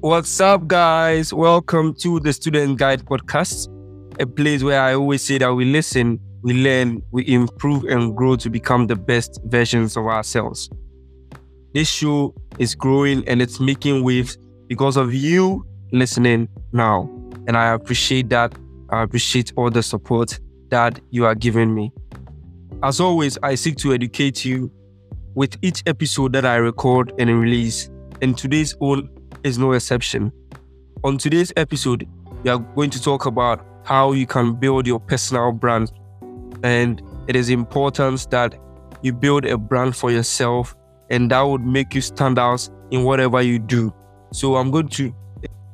What's up, guys? Welcome to the Student Guide Podcast, a place where I always say that we listen, we learn, we improve and grow to become the best versions of ourselves. This show is growing and it's making waves because of you listening now. And I appreciate that. I appreciate all the support that you are giving me. As always, I seek to educate you with each episode that I record and release. And today's own is no exception. On today's episode, we are going to talk about how you can build your personal brand, and it is important that you build a brand for yourself, and that would make you stand out in whatever you do. So I'm going to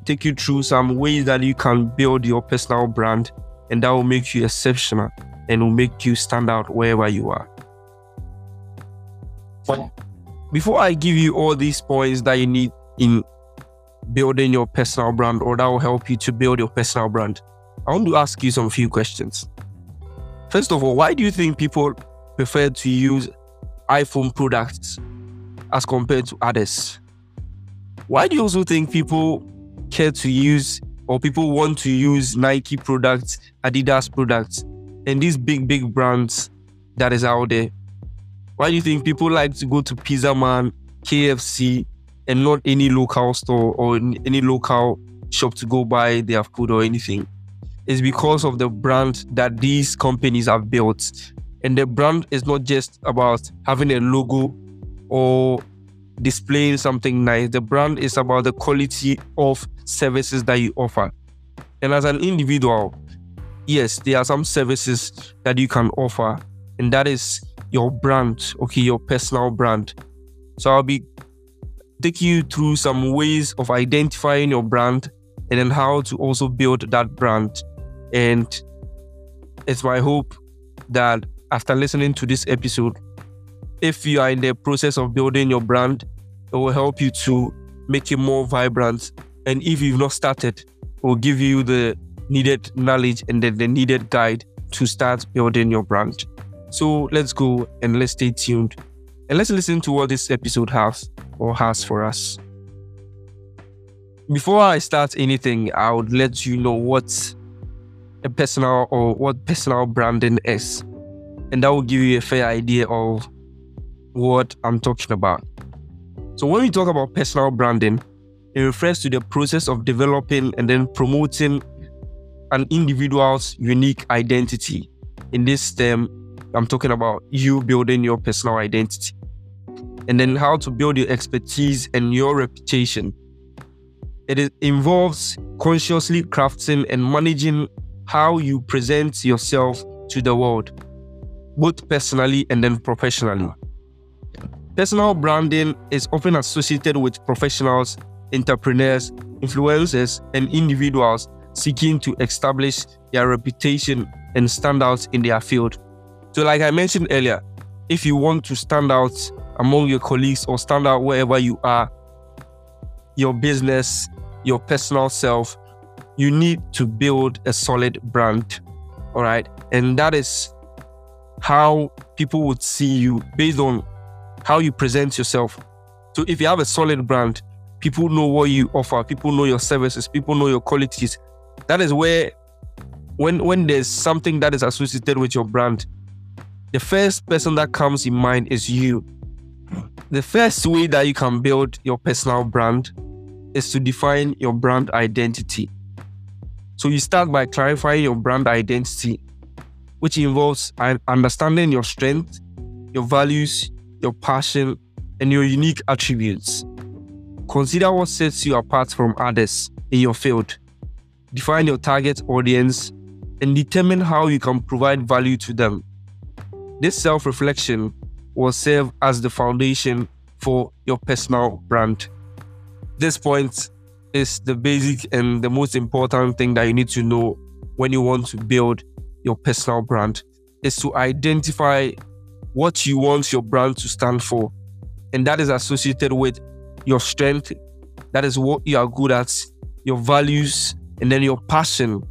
take you through some ways that you can build your personal brand, and that will make you exceptional and will make you stand out wherever you are. But before I give you all these points that you need in building your personal brand, or that will help you to build your personal brand, I want to ask you some few questions. First of all, why do you think people prefer to use iPhone products as compared to others? Why do you also think people care to use, or people want to use, Nike products, Adidas products, and these big brands that is out there? Why do you think people like to go to Pizza Man, KFC, and not any local store or any local shop to go buy their food or anything? It's because of the brand that these companies have built. And the brand is not just about having a logo or displaying something nice. The brand is about the quality of services that you offer. And as an individual, yes, there are some services that you can offer, and that is your brand, okay, your personal brand. So I'll be take you through some ways of identifying your brand, and then how to also build that brand. And it's my hope that after listening to this episode, if you are in the process of building your brand, it will help you to make it more vibrant. And if you've not started, it will give you the needed knowledge and the needed guide to start building your brand. So let's go and let's stay tuned. And let's listen to what this episode has for us. Before I start anything, I would let you know what personal branding is. And that will give you a fair idea of what I'm talking about. So when we talk about personal branding, it refers to the process of developing and then promoting an individual's unique identity. In this term, I'm talking about you building your personal identity, and then how to build your expertise and your reputation. It involves consciously crafting and managing how you present yourself to the world, both personally and then professionally. Personal branding is often associated with professionals, entrepreneurs, influencers, and individuals seeking to establish their reputation and stand out in their field. So like I mentioned earlier, if you want to stand out among your colleagues or stand out wherever you are, your business, your personal self, you need to build a solid brand, all right? And that is how people would see you, based on how you present yourself. So if you have a solid brand, people know what you offer, people know your services, people know your qualities. That is where, when there's something that is associated with your brand, the first person that comes in mind is you. The first way that you can build your personal brand is to define your brand identity. So you start by clarifying your brand identity, which involves understanding your strengths, your values, your passion, and your unique attributes. Consider what sets you apart from others in your field. Define your target audience and determine how you can provide value to them. This self-reflection will serve as the foundation for your personal brand. This point is the basic and the most important thing that you need to know when you want to build your personal brand, is to identify what you want your brand to stand for. And that is associated with your strength, that is what you are good at, your values, and then your passion,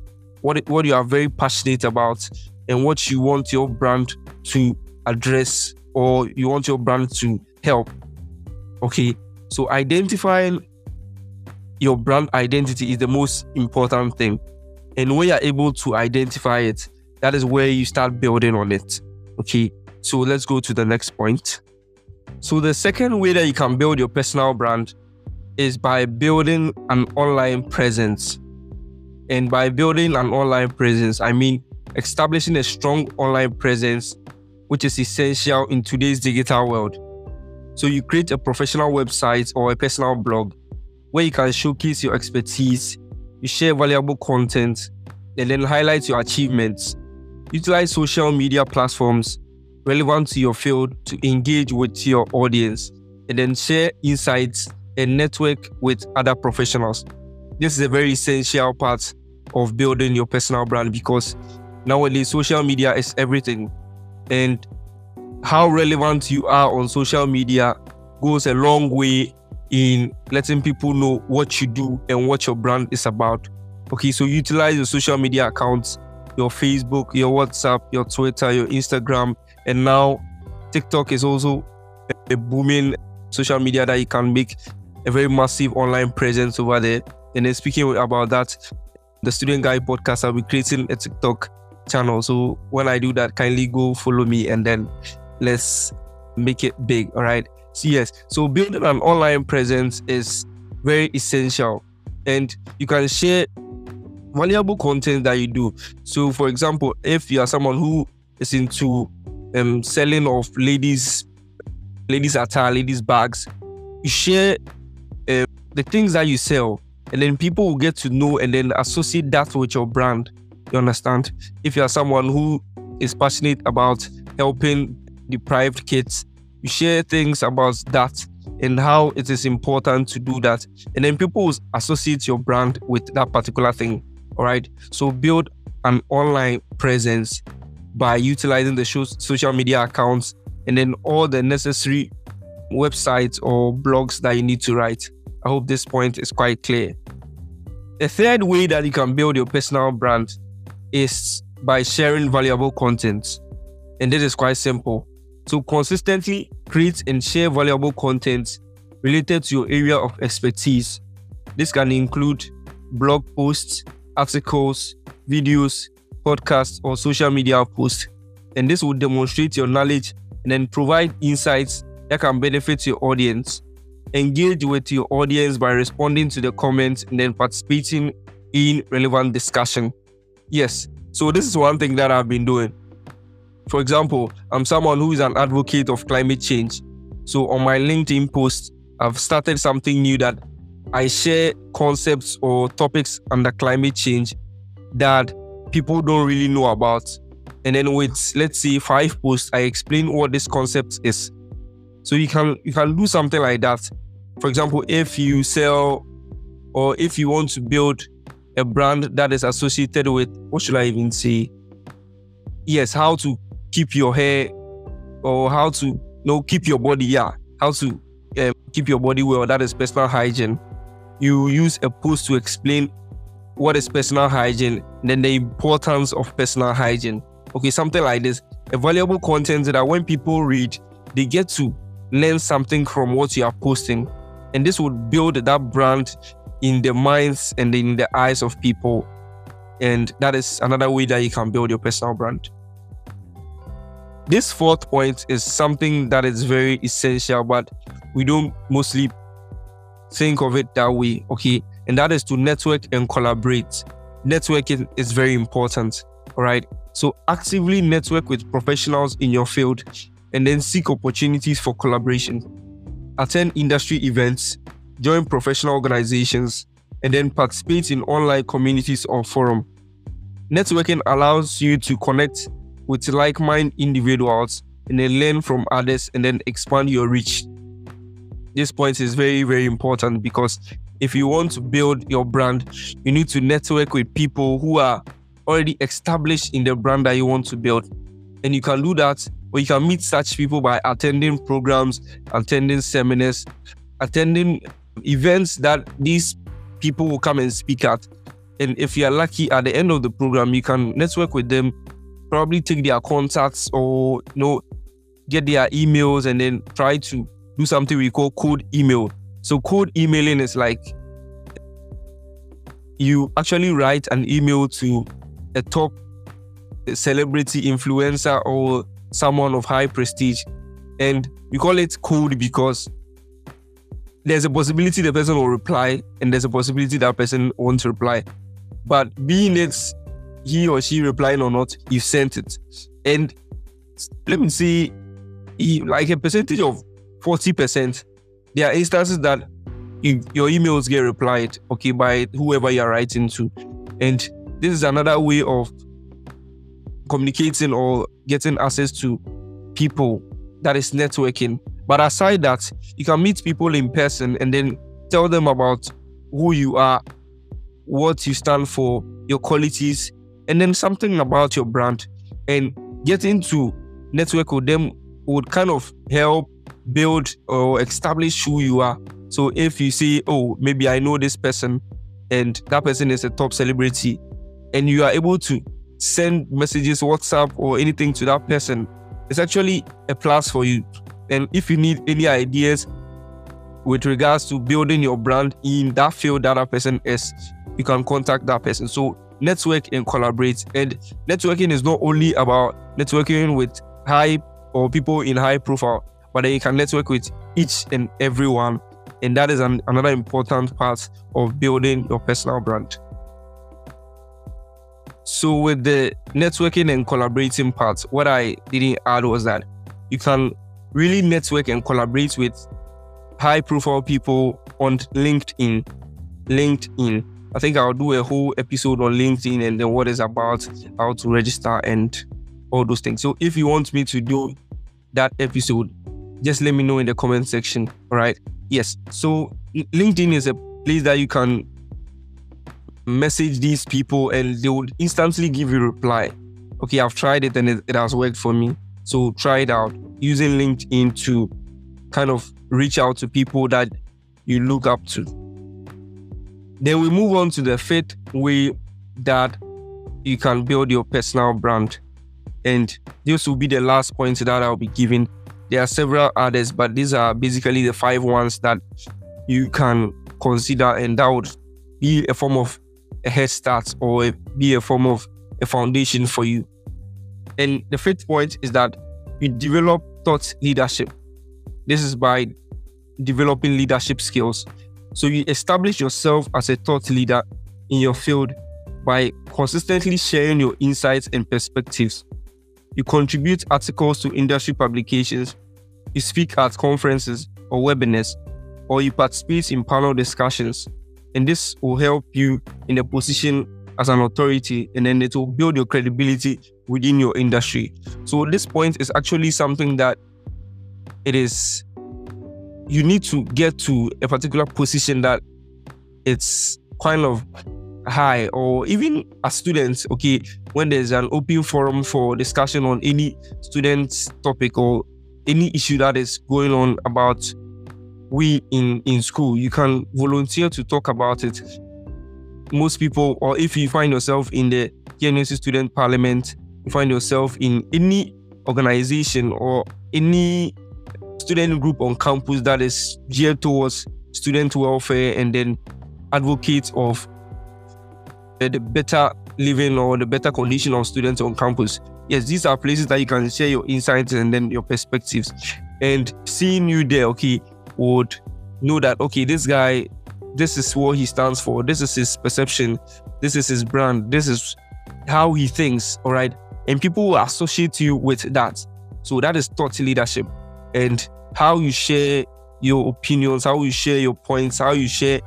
what you are very passionate about, and what you want your brand to address, or you want your brand to help. Okay, so identifying your brand identity is the most important thing. And when you're able to identify it, that is where you start building on it. Okay, so let's go to the next point. So the second way that you can build your personal brand is by building an online presence. And by building an online presence, I mean establishing a strong online presence, which is essential in today's digital world. So you create a professional website or a personal blog where you can showcase your expertise, you share valuable content, and then highlight your achievements. Utilize social media platforms relevant to your field to engage with your audience, and then share insights and network with other professionals. This is a very essential part of building your personal brand, because nowadays social media is everything, and how relevant you are on social media goes a long way in letting people know what you do and what your brand is about. Okay, so utilize your social media accounts, your Facebook, your WhatsApp, your Twitter, your Instagram, and now TikTok is also a booming social media that you can make a very massive online presence over there. And then speaking about that, the Student Guy Podcast, I'll be creating a TikTok channel. So when I do that, kindly go follow me and then let's make it big. All right. So yes, so building an online presence is very essential, and you can share valuable content that you do. So for example, if you are someone who is into selling of ladies attire, ladies bags, you share the things that you sell, and then people will get to know and then associate that with your brand. You understand? If you are someone who is passionate about helping deprived kids, you share things about that and how it is important to do that, and then people will associate your brand with that particular thing. All right, so build an online presence by utilizing the social media accounts and then all the necessary websites or blogs that you need to write. I hope this point is quite clear. The third way that you can build your personal brand is by sharing valuable content. And this is quite simple. So consistently create and share valuable content related to your area of expertise. This can include blog posts, articles, videos, podcasts, or social media posts. And this will demonstrate your knowledge and then provide insights that can benefit your audience. Engage with your audience by responding to the comments and then participating in relevant discussion. Yes, so this is one thing that I've been doing. For example, I'm someone who is an advocate of climate change. So on my LinkedIn post, I've started something new that I share concepts or topics under climate change that people don't really know about. And then with, let's say, 5 posts, I explain what this concept is. So you can do something like that. For example, if you sell or if you want to build a brand that is associated with, what should I even say? Yes, how to keep your hair, or how to keep your body. Yeah, how to keep your body well. That is personal hygiene. You use a post to explain what is personal hygiene, and then the importance of personal hygiene. Okay, something like this. A valuable content that when people read, they get to learn something from what you are posting, and this would build that brand in the minds and in the eyes of people. And that is another way that you can build your personal brand. This fourth point is something that is very essential, but we don't mostly think of it that way, okay? And that is to network and collaborate. Networking is very important, all right? So actively network with professionals in your field and then seek opportunities for collaboration. Attend industry events, join professional organizations, and then participate in online communities or forums. Networking allows you to connect with like-minded individuals and then learn from others and then expand your reach. This point is very, very important, because if you want to build your brand, you need to network with people who are already established in the brand that you want to build. And you can do that, or you can meet such people by attending programs, attending seminars, attending events that these people will come and speak at. And if you are lucky, at the end of the program, you can network with them, probably take their contacts or get their emails, and then try to do something we call cold email. So cold emailing is like you actually write an email to a top celebrity influencer or someone of high prestige, and we call it cold because there's a possibility the person will reply and there's a possibility that person won't reply. But being it he or she replied or not, you sent it. And let me see, like a percentage of 40%, there are instances that your emails get replied, okay, by whoever you're writing to. And this is another way of communicating or getting access to people, that is networking. But aside that, you can meet people in person and then tell them about who you are, what you stand for, your qualities, and then something about your brand. And getting to network with them would kind of help build or establish who you are. So if you say, oh, maybe I know this person and that person is a top celebrity, and you are able to send messages, WhatsApp or anything to that person, it's actually a plus for you. And if you need any ideas with regards to building your brand in that field that person is, you can contact that person. So network and collaborate. And networking is not only about networking with high or people in high profile, but then you can network with each and everyone. And that is another important part of building your personal brand. So with the networking and collaborating part, what I didn't add was that you can really network and collaborate with high profile people on LinkedIn. I think I'll do a whole episode on LinkedIn and then what it's about, how to register and all those things. So if you want me to do that episode, just let me know in the comment section, all right? Yes, so LinkedIn is a place that you can message these people and they would instantly give you a reply. Okay, I've tried it and it has worked for me. So try it out, using LinkedIn to kind of reach out to people that you look up to. Then we move on to the fifth way that you can build your personal brand. And this will be the last point that I'll be giving. There are several others, but these are basically the five ones that you can consider, and that would be a form of a head start or be a form of a foundation for you. And the fifth point is that you develop thought leadership. This is by developing leadership skills. So you establish yourself as a thought leader in your field by consistently sharing your insights and perspectives. You contribute articles to industry publications. You speak at conferences or webinars, or you participate in panel discussions. And this will help you in a position as an authority, and then it will build your credibility within your industry. So this point is actually something that you need to get to a particular position that it's kind of high, or even as students, okay, when there's an open forum for discussion on any student's topic or any issue that is going on about we in school, you can volunteer to talk about it. Most people, or if you find yourself in the GNUC student parliament, you find yourself in any organization or any student group on campus that is geared towards student welfare and then advocates of the better living or the better condition of students on campus. Yes, these are places that you can share your insights and then your perspectives. And seeing you there, okay, would know that, okay, this guy, this is what he stands for. This is his perception. This is his brand. This is how he thinks, all right? And people will associate you with that. So that is thought leadership, and how you share your opinions, how you share your points, how you share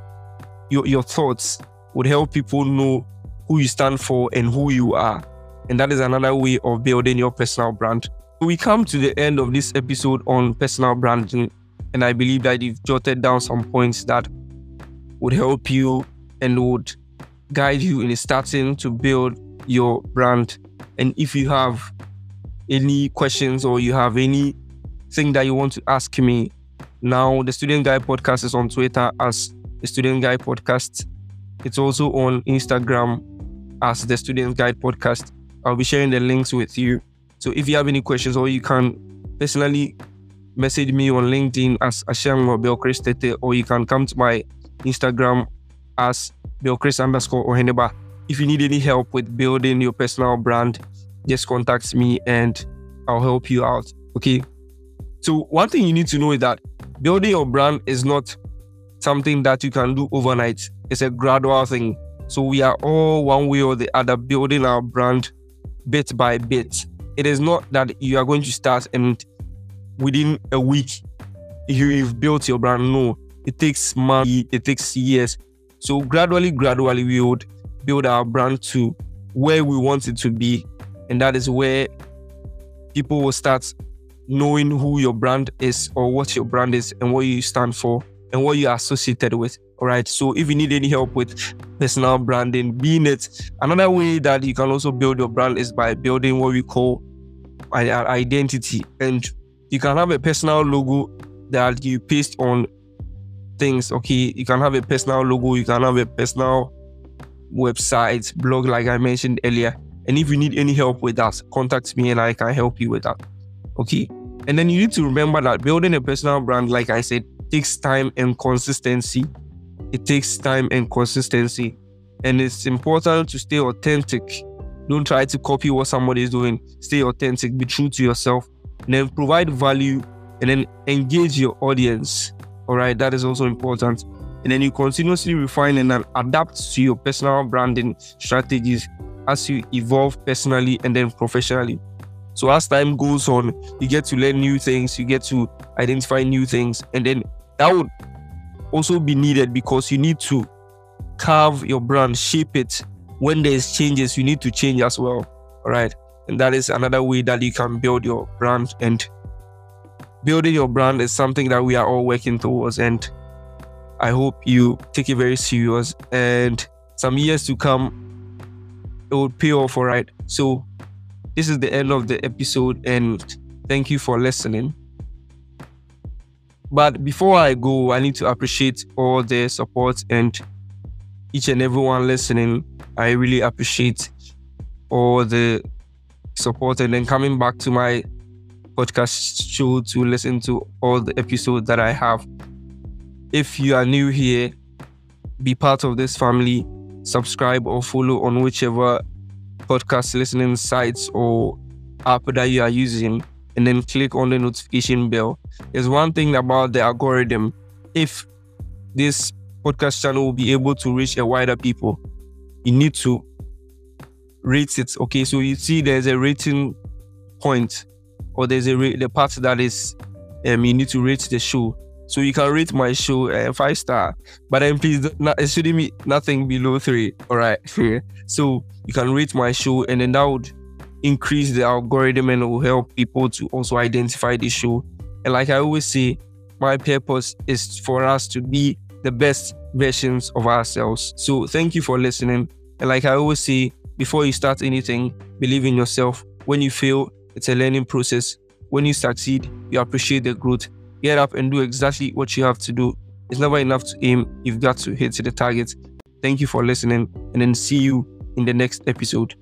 your thoughts would help people know who you stand for and who you are. And that is another way of building your personal brand. We come to the end of this episode on personal branding, and I believe that you've jotted down some points that would help you and would guide you in starting to build your brand. And if you have any questions or you have anything that you want to ask me, now the Student Guy Podcast is on Twitter as the Student Guy Podcast. It's also on Instagram as the Student Guide Podcast. I'll be sharing the links with you. So if you have any questions, or you can personally message me on LinkedIn as Asham Obelkristete, or you can come to my Instagram as Bill_Chris_Oheniba. If you need any help with building your personal brand, just contact me and I'll help you out. Okay. So one thing you need to know is that building your brand is not something that you can do overnight. It's a gradual thing. So we are all, one way or the other, building our brand bit by bit. It is not that you are going to start and within a week you've built your brand. No, it takes months, it takes years. So gradually we would build our brand to where we want it to be, and that is where people will start knowing who your brand is, or what your brand is and what you stand for and what you are associated with. All right. So if you need any help with personal branding, being it, another way that you can also build your brand is by building what we call an identity. And you can have a personal logo that you paste on things. Okay. You can have a personal logo. You can have a personal website, blog, like I mentioned earlier. And if you need any help with that, contact me and I can help you with that. Okay. And then you need to remember that building a personal brand, like I said, takes time and consistency. It takes time and consistency. And it's important to stay authentic. Don't try to copy what somebody is doing. Stay authentic, be true to yourself, and then provide value, and then engage your audience. All right. That is also important. And then you continuously refine and adapt to your personal branding strategies as you evolve personally and then professionally. So as time goes on, you get to learn new things, you get to identify new things, and then that would also be needed because you need to carve your brand, shape it. When there's changes, you need to change as well. All right. And that is another way that you can build your brand. And building your brand is something that we are all working towards. And I hope you take it very serious. And some years to come, it will pay off. All right. So this is the end of the episode, and thank you for listening. But before I go, I need to appreciate all the support and each and everyone listening. I really appreciate all the support and then coming back to my podcast show to listen to all the episodes that I have. If you are new here, be part of this family. Subscribe or follow on whichever podcast listening sites or app that you are using, and then click on the notification bell. There's one thing about the algorithm. If this podcast channel will be able to reach a wider people, you need to rate it. Okay, so you see there's a rating point, or there's the part that is you need to rate the show. So you can rate my show 5-star, but then please, it shouldn't be nothing below 3. All right. So you can rate my show, and then that would increase the algorithm and it will help people to also identify the show. And like I always say, my purpose is for us to be the best versions of ourselves. So thank you for listening. And like I always say, before you start anything, believe in yourself. When you fail, it's a learning process. When you succeed, you appreciate the growth. Get up and do exactly what you have to do. It's never enough to aim. You've got to hit the target. Thank you for listening, and then see you in the next episode.